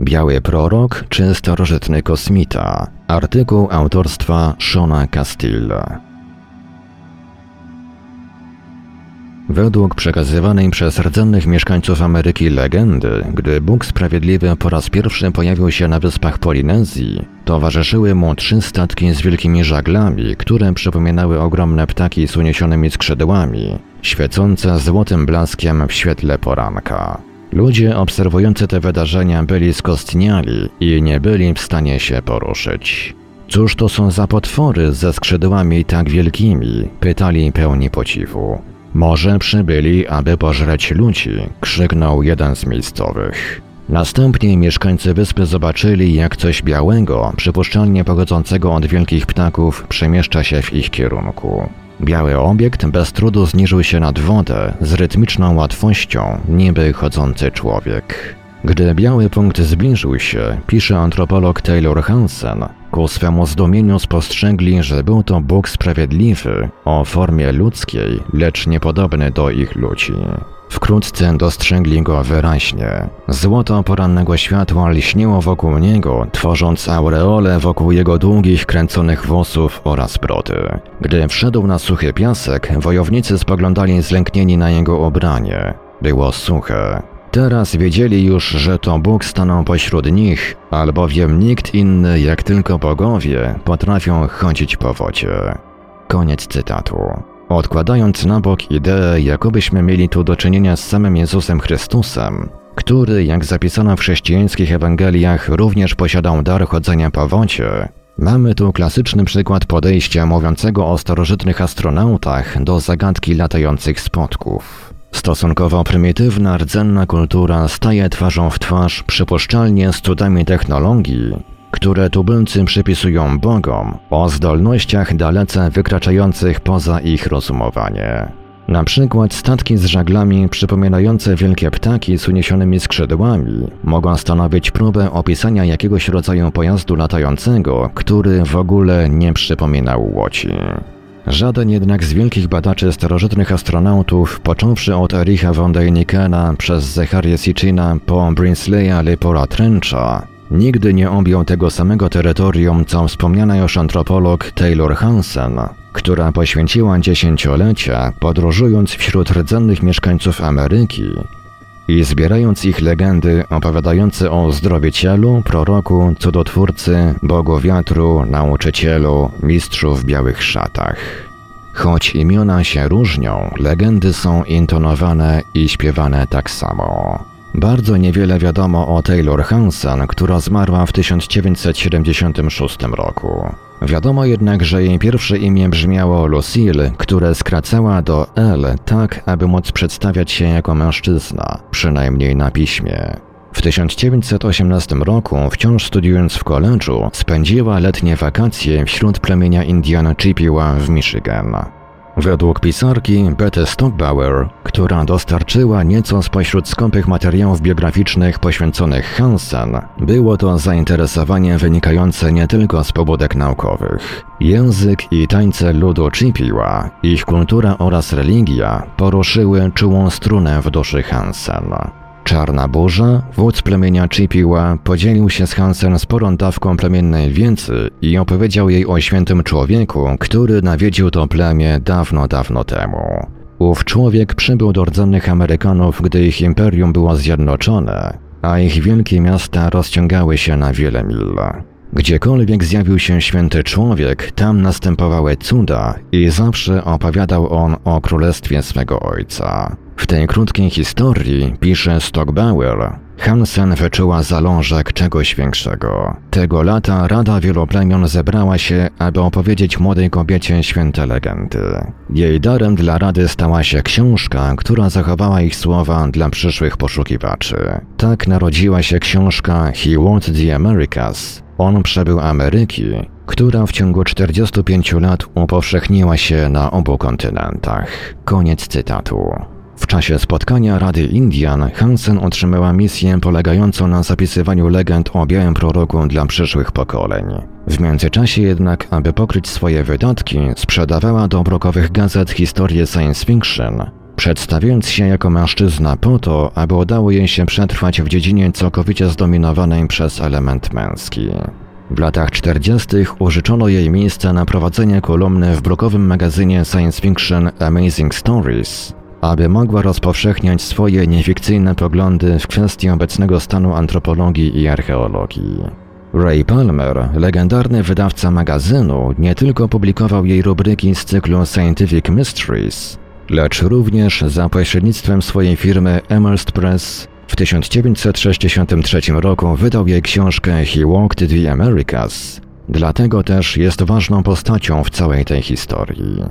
Biały prorok czy starożytny kosmita? Artykuł autorstwa Seana Castillo. Według przekazywanej przez rdzennych mieszkańców Ameryki legendy, gdy Bóg Sprawiedliwy po raz pierwszy pojawił się na wyspach Polinezji, towarzyszyły mu 3 statki z wielkimi żaglami, które przypominały ogromne ptaki z uniesionymi skrzydłami, świecące złotym blaskiem w świetle poranka. Ludzie obserwujący te wydarzenia byli skostniali i nie byli w stanie się poruszyć. Cóż to są za potwory ze skrzydłami tak wielkimi? Pytali pełni podziwu. Może przybyli, aby pożreć ludzi, krzyknął jeden z miejscowych. Następnie mieszkańcy wyspy zobaczyli, jak coś białego, przypuszczalnie pochodzącego od wielkich ptaków, przemieszcza się w ich kierunku. Biały obiekt bez trudu zniżył się nad wodę z rytmiczną łatwością, niby chodzący człowiek. Gdy biały punkt zbliżył się, pisze antropolog Taylor Hansen, ku swemu zdumieniu spostrzegli, że był to Bóg Sprawiedliwy, o formie ludzkiej, lecz niepodobny do ich ludzi. Wkrótce dostrzegli go wyraźnie. Złoto porannego światła lśniło wokół niego, tworząc aureolę wokół jego długich, kręconych włosów oraz brody. Gdy wszedł na suchy piasek, wojownicy spoglądali zlęknieni na jego ubranie. Było suche. Teraz wiedzieli już, że to Bóg stanął pośród nich, albowiem nikt inny jak tylko bogowie potrafią chodzić po wodzie. Koniec cytatu. Odkładając na bok ideę, jakobyśmy mieli tu do czynienia z samym Jezusem Chrystusem, który, jak zapisano w chrześcijańskich Ewangeliach, również posiadał dar chodzenia po wodzie, mamy tu klasyczny przykład podejścia mówiącego o starożytnych astronautach do zagadki latających spodków. Stosunkowo prymitywna, rdzenna kultura staje twarzą w twarz przypuszczalnie z cudami technologii, które tubylcy przypisują bogom, o zdolnościach dalece wykraczających poza ich rozumowanie. Na przykład statki z żaglami przypominające wielkie ptaki z uniesionymi skrzydłami mogą stanowić próbę opisania jakiegoś rodzaju pojazdu latającego, który w ogóle nie przypominał łodzi. Żaden jednak z wielkich badaczy starożytnych astronautów, począwszy od Ericha von Dänikkena przez Zecharię Sitchina po Brinsleya Le Poera Trencha, nigdy nie objął tego samego terytorium, co wspomniana już antropolog Taylor Hansen, która poświęciła dziesięciolecia podróżując wśród rdzennych mieszkańców Ameryki i zbierając ich legendy opowiadające o zdrowicielu, proroku, cudotwórcy, bogu wiatru, nauczycielu, mistrzu w białych szatach. Choć imiona się różnią, legendy są intonowane i śpiewane tak samo. Bardzo niewiele wiadomo o Taylor Hansen, która zmarła w 1976 roku. Wiadomo jednak, że jej pierwsze imię brzmiało Lucille, które skracała do L, tak aby móc przedstawiać się jako mężczyzna, przynajmniej na piśmie. W 1918 roku, wciąż studiując w koledżu, spędziła letnie wakacje wśród plemienia Indian Chippewa w Michigan. Według pisarki Betty Stockbauer, która dostarczyła nieco spośród skąpych materiałów biograficznych poświęconych Hansen, było to zainteresowanie wynikające nie tylko z pobudek naukowych. Język i tańce ludu Chippewa, ich kultura oraz religia poruszyły czułą strunę w duszy Hansen. Czarna burza, wódz plemienia Chippewa, podzielił się z Hansen sporą dawką plemiennej wiedzy i opowiedział jej o świętym człowieku, który nawiedził to plemię dawno, dawno temu. Ów człowiek przybył do rdzennych Amerykanów, gdy ich imperium było zjednoczone, a ich wielkie miasta rozciągały się na wiele mil. Gdziekolwiek zjawił się święty człowiek, tam następowały cuda i zawsze opowiadał on o królestwie swego ojca. W tej krótkiej historii, pisze Stockbauer, Hansen wyczuła zalążek czegoś większego. Tego lata Rada Wielu Plemion zebrała się, aby opowiedzieć młodej kobiecie święte legendy. Jej darem dla Rady stała się książka, która zachowała ich słowa dla przyszłych poszukiwaczy. Tak narodziła się książka He Walked the Americas. On przebył Ameryki, która w ciągu 45 lat upowszechniła się na obu kontynentach. Koniec cytatu. W czasie spotkania Rady Indian Hansen otrzymała misję polegającą na zapisywaniu legend o białym proroku dla przyszłych pokoleń. W międzyczasie jednak, aby pokryć swoje wydatki, sprzedawała do brukowych gazet historie science fiction, przedstawiając się jako mężczyzna po to, aby udało jej się przetrwać w dziedzinie całkowicie zdominowanej przez element męski. W latach 40. użyczono jej miejsce na prowadzenie kolumny w blogowym magazynie science fiction Amazing Stories, aby mogła rozpowszechniać swoje niefikcyjne poglądy w kwestii obecnego stanu antropologii i archeologii. Ray Palmer, legendarny wydawca magazynu, nie tylko publikował jej rubryki z cyklu Scientific Mysteries, lecz również za pośrednictwem swojej firmy Amherst Press w 1963 roku wydał jej książkę He Walked the Americas, dlatego też jest ważną postacią w całej tej historii.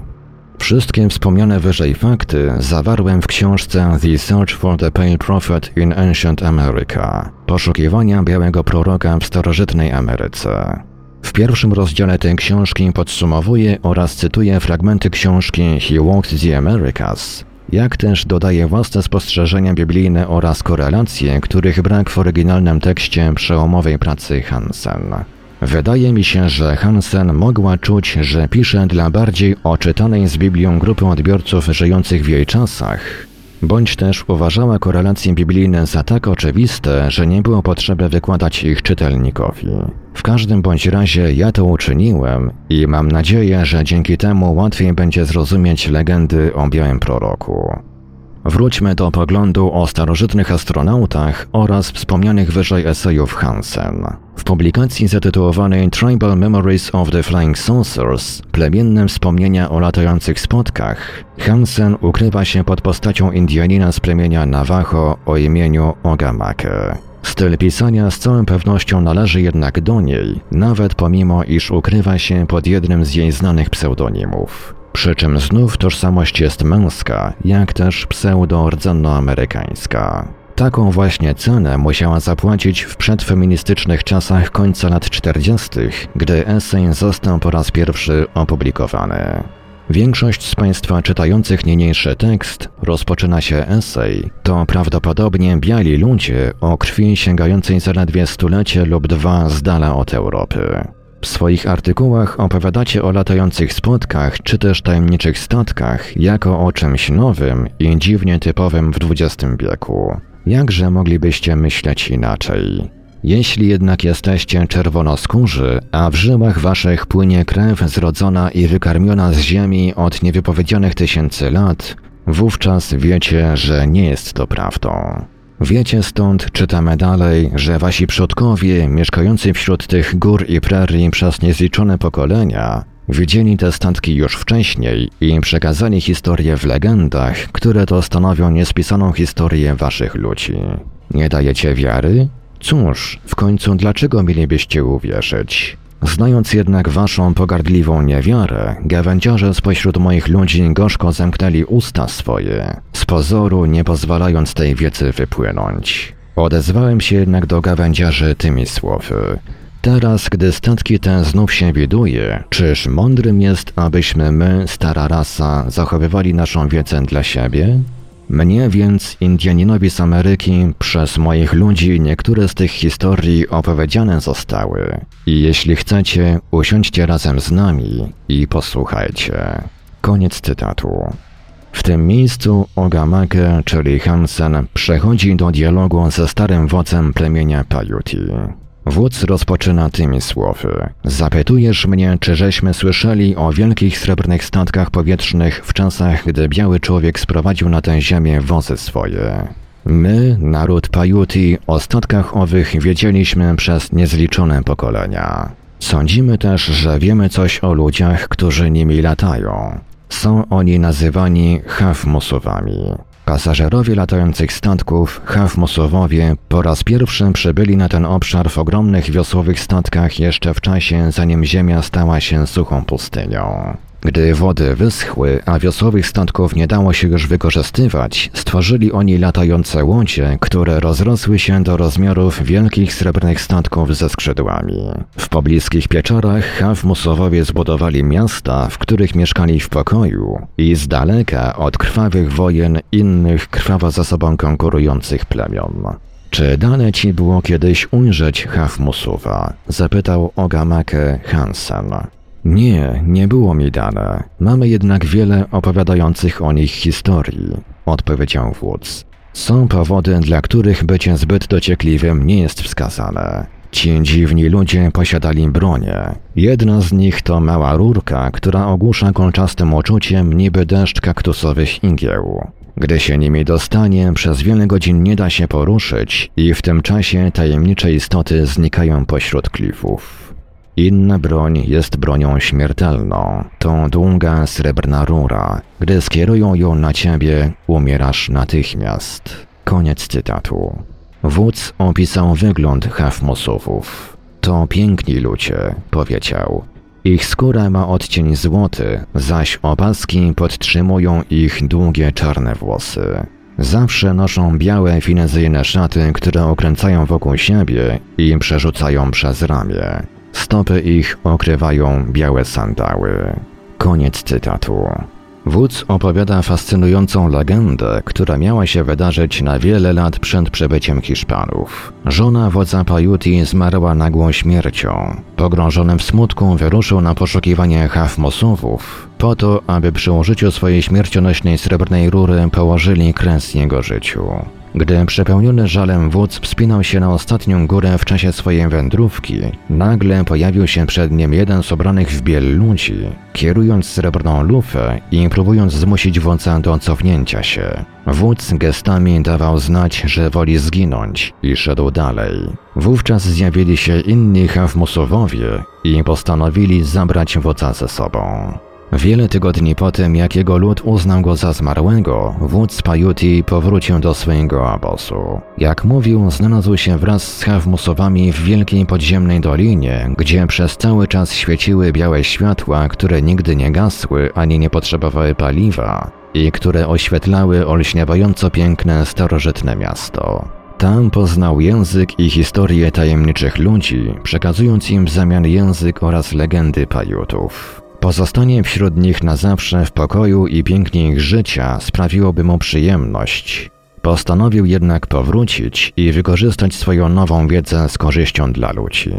Wszystkie wspomniane wyżej fakty zawarłem w książce The Search for the Pale Prophet in Ancient America – Poszukiwania Białego Proroka w Starożytnej Ameryce. W pierwszym rozdziale tej książki podsumowuję oraz cytuję fragmenty książki He Walked the Americas, jak też dodaję własne spostrzeżenia biblijne oraz korelacje, których brak w oryginalnym tekście przełomowej pracy Hansen. Wydaje mi się, że Hansen mogła czuć, że pisze dla bardziej oczytanej z Biblią grupy odbiorców żyjących w jej czasach, bądź też uważała korelacje biblijne za tak oczywiste, że nie było potrzeby wykładać ich czytelnikowi. W każdym bądź razie ja to uczyniłem i mam nadzieję, że dzięki temu łatwiej będzie zrozumieć legendy o Białym Proroku. Wróćmy do poglądu o starożytnych astronautach oraz wspomnianych wyżej esejów Hansen. W publikacji zatytułowanej Tribal Memories of the Flying Saucers – Plemienne wspomnienia o latających spotkach, Hansen ukrywa się pod postacią Indianina z plemienia Navajo o imieniu Oga-Make. Styl pisania z całą pewnością należy jednak do niej, nawet pomimo iż ukrywa się pod jednym z jej znanych pseudonimów. Przy czym znów tożsamość jest męska, jak też pseudo-rdzennoamerykańska. Taką właśnie cenę musiała zapłacić w przedfeministycznych czasach końca lat 40., gdy esej został po raz pierwszy opublikowany. Większość z Państwa czytających niniejszy tekst rozpoczyna się esej, to prawdopodobnie biali ludzie o krwi sięgającej zaledwie stulecie lub dwa z dala od Europy. W swoich artykułach opowiadacie o latających spotkach czy też tajemniczych statkach jako o czymś nowym i dziwnie typowym w XX wieku. Jakże moglibyście myśleć inaczej? Jeśli jednak jesteście czerwonoskórzy, a w żyłach waszych płynie krew zrodzona i wykarmiona z ziemi od niewypowiedzianych tysięcy lat, wówczas wiecie, że nie jest to prawdą. Wiecie stąd, czytamy dalej, że wasi przodkowie, mieszkający wśród tych gór i prerii przez niezliczone pokolenia, widzieli te statki już wcześniej i przekazali historię w legendach, które to stanowią niespisaną historię waszych ludzi. Nie dajecie wiary? Cóż, w końcu dlaczego mielibyście uwierzyć? Znając jednak waszą pogardliwą niewiarę, gawędziarze spośród moich ludzi gorzko zamknęli usta swoje, z pozoru nie pozwalając tej wiedzy wypłynąć. Odezwałem się jednak do gawędziarzy tymi słowy. Teraz, gdy statki te znów się widuje, czyż mądrym jest, abyśmy my, stara rasa, zachowywali naszą wiedzę dla siebie? Mnie więc, Indianinowi z Ameryki, przez moich ludzi niektóre z tych historii opowiedziane zostały. I jeśli chcecie, usiądźcie razem z nami i posłuchajcie. Koniec cytatu. W tym miejscu Oga-Make, czyli Hansen, przechodzi do dialogu ze starym wodzem plemienia Paiuti. Wódz rozpoczyna tymi słowy. Zapytujesz mnie, czy żeśmy słyszeli o wielkich srebrnych statkach powietrznych w czasach, gdy biały człowiek sprowadził na tę ziemię wozy swoje. My, naród Paiuti, o statkach owych wiedzieliśmy przez niezliczone pokolenia. Sądzimy też, że wiemy coś o ludziach, którzy nimi latają. Są oni nazywani Hav-musuvami. Pasażerowie latających statków, Hav-musuwowie, po raz pierwszy przybyli na ten obszar w ogromnych wiosłowych statkach jeszcze w czasie, zanim ziemia stała się suchą pustynią. Gdy wody wyschły, a wiosłowych statków nie dało się już wykorzystywać, stworzyli oni latające łodzie, które rozrosły się do rozmiarów wielkich srebrnych statków ze skrzydłami. W pobliskich pieczarach Hav-musuwowie zbudowali miasta, w których mieszkali w pokoju i z daleka od krwawych wojen innych krwawo ze sobą konkurujących plemion. Czy dane ci było kiedyś ujrzeć Hav-musuwa? Zapytał Oga-Make Hansen. Nie, nie było mi dane. Mamy jednak wiele opowiadających o nich historii. odpowiedział wódz. Są powody, dla których bycie zbyt dociekliwym nie jest wskazane. Ci dziwni ludzie posiadali bronię. Jedna z nich to mała rurka, która ogłusza kolczastym uczuciem niby deszcz kaktusowych igieł. Gdy się nimi dostanie, przez wiele godzin nie da się poruszyć i w tym czasie tajemnicze istoty znikają pośród klifów. Inna broń jest bronią śmiertelną. To długa, srebrna rura. Gdy skierują ją na ciebie, umierasz natychmiast. Koniec cytatu. Wódz opisał wygląd Hav-musuvów. To piękni ludzie, powiedział. Ich skóra ma odcień złoty, zaś opaski podtrzymują ich długie czarne włosy. Zawsze noszą białe finezyjne szaty, które okręcają wokół siebie i przerzucają przez ramię. Stopy ich okrywają białe sandały. Koniec cytatu. Wódz opowiada fascynującą legendę, która miała się wydarzyć na wiele lat przed przybyciem Hiszpanów. Żona wodza Paiuti zmarła nagłą śmiercią. Pogrążony w smutku wyruszył na poszukiwanie Hav-musuvów, po to, aby przy użyciu swojej śmiercionośnej srebrnej rury położyli kres jego życiu. Gdy przepełniony żalem wódz wspinał się na ostatnią górę w czasie swojej wędrówki, nagle pojawił się przed nim jeden z ubranych w biel ludzi, kierując srebrną lufę i próbując zmusić wodza do cofnięcia się. Wódz gestami dawał znać, że woli zginąć i szedł dalej. Wówczas zjawili się inni Hav-musuvowie i postanowili zabrać wodza ze sobą. Wiele tygodni po tym, jak jego lud uznał go za zmarłego, wódz Paiuti powrócił do swojego obozu. Jak mówił, znalazł się wraz z Hav-musuvami w wielkiej podziemnej dolinie, gdzie przez cały czas świeciły białe światła, które nigdy nie gasły ani nie potrzebowały paliwa i które oświetlały olśniewająco piękne, starożytne miasto. Tam poznał język i historię tajemniczych ludzi, przekazując im w zamian język oraz legendy Paiutów. Pozostanie wśród nich na zawsze w pokoju i pięknie ich życia sprawiłoby mu przyjemność. Postanowił jednak powrócić i wykorzystać swoją nową wiedzę z korzyścią dla ludzi.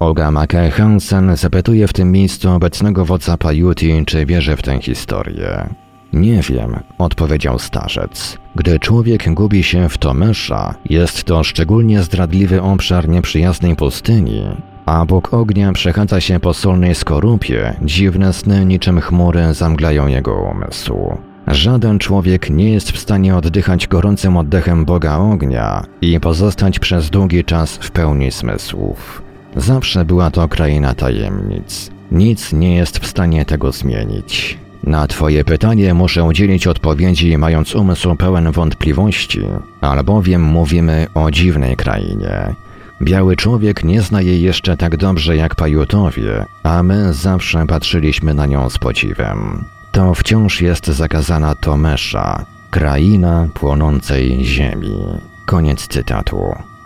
Oga-Make Hansen zapytuje w tym miejscu obecnego wodza Paiuti, czy wierzy w tę historię. Nie wiem, odpowiedział starzec. Gdy człowiek gubi się w Tomesza, jest to szczególnie zdradliwy obszar nieprzyjaznej pustyni, a Bóg ognia przechadza się po solnej skorupie, dziwne sny niczym chmury zamglają jego umysł. Żaden człowiek nie jest w stanie oddychać gorącym oddechem Boga ognia i pozostać przez długi czas w pełni zmysłów. Zawsze była to kraina tajemnic. Nic nie jest w stanie tego zmienić. Na twoje pytanie muszę udzielić odpowiedzi, mając umysł pełen wątpliwości, albowiem mówimy o dziwnej krainie. Biały człowiek nie zna jej jeszcze tak dobrze jak Paiutowie, a my zawsze patrzyliśmy na nią z podziwem. To wciąż jest zakazana Tomesza, kraina płonącej ziemi. Koniec cytatu.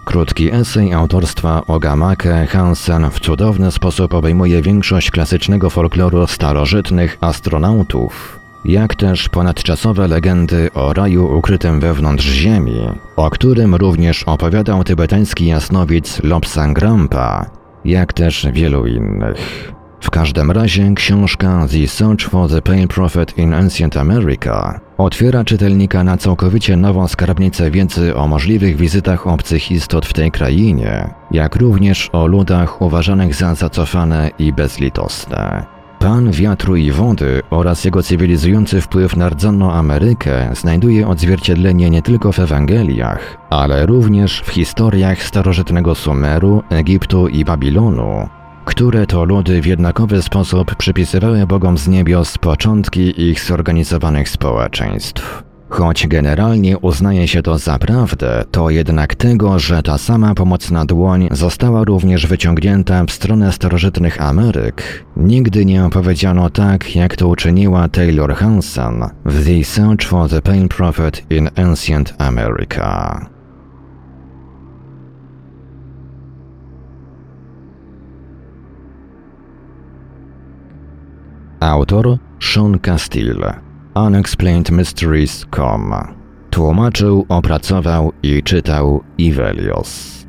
Krótki esej autorstwa Oga-Make Hansen w cudowny sposób obejmuje większość klasycznego folkloru starożytnych astronautów, jak też ponadczasowe legendy o raju ukrytym wewnątrz ziemi, o którym również opowiadał tybetański jasnowic Lopsang Rampa, jak też wielu innych. W każdym razie książka The Search for the Pale Prophet in Ancient America otwiera czytelnika na całkowicie nową skarbnicę wiedzy o możliwych wizytach obcych istot w tej krainie, jak również o ludach uważanych za zacofane i bezlitosne. Pan wiatru i wody oraz jego cywilizujący wpływ na rdzenną Amerykę znajduje odzwierciedlenie nie tylko w Ewangeliach, ale również w historiach starożytnego Sumeru, Egiptu i Babilonu, które to ludy w jednakowy sposób przypisywały bogom z niebios początki ich zorganizowanych społeczeństw. Choć generalnie uznaje się to za prawdę, to jednak tego, że ta sama pomocna dłoń została również wyciągnięta w stronę starożytnych Ameryk, nigdy nie opowiedziano tak, jak to uczyniła Taylor Hansen w The Search for the Pale Prophet in Ancient America. Autor Sean Castillo. UnexplainedMysteries.com. Tłumaczył, opracował i czytał Ivelios.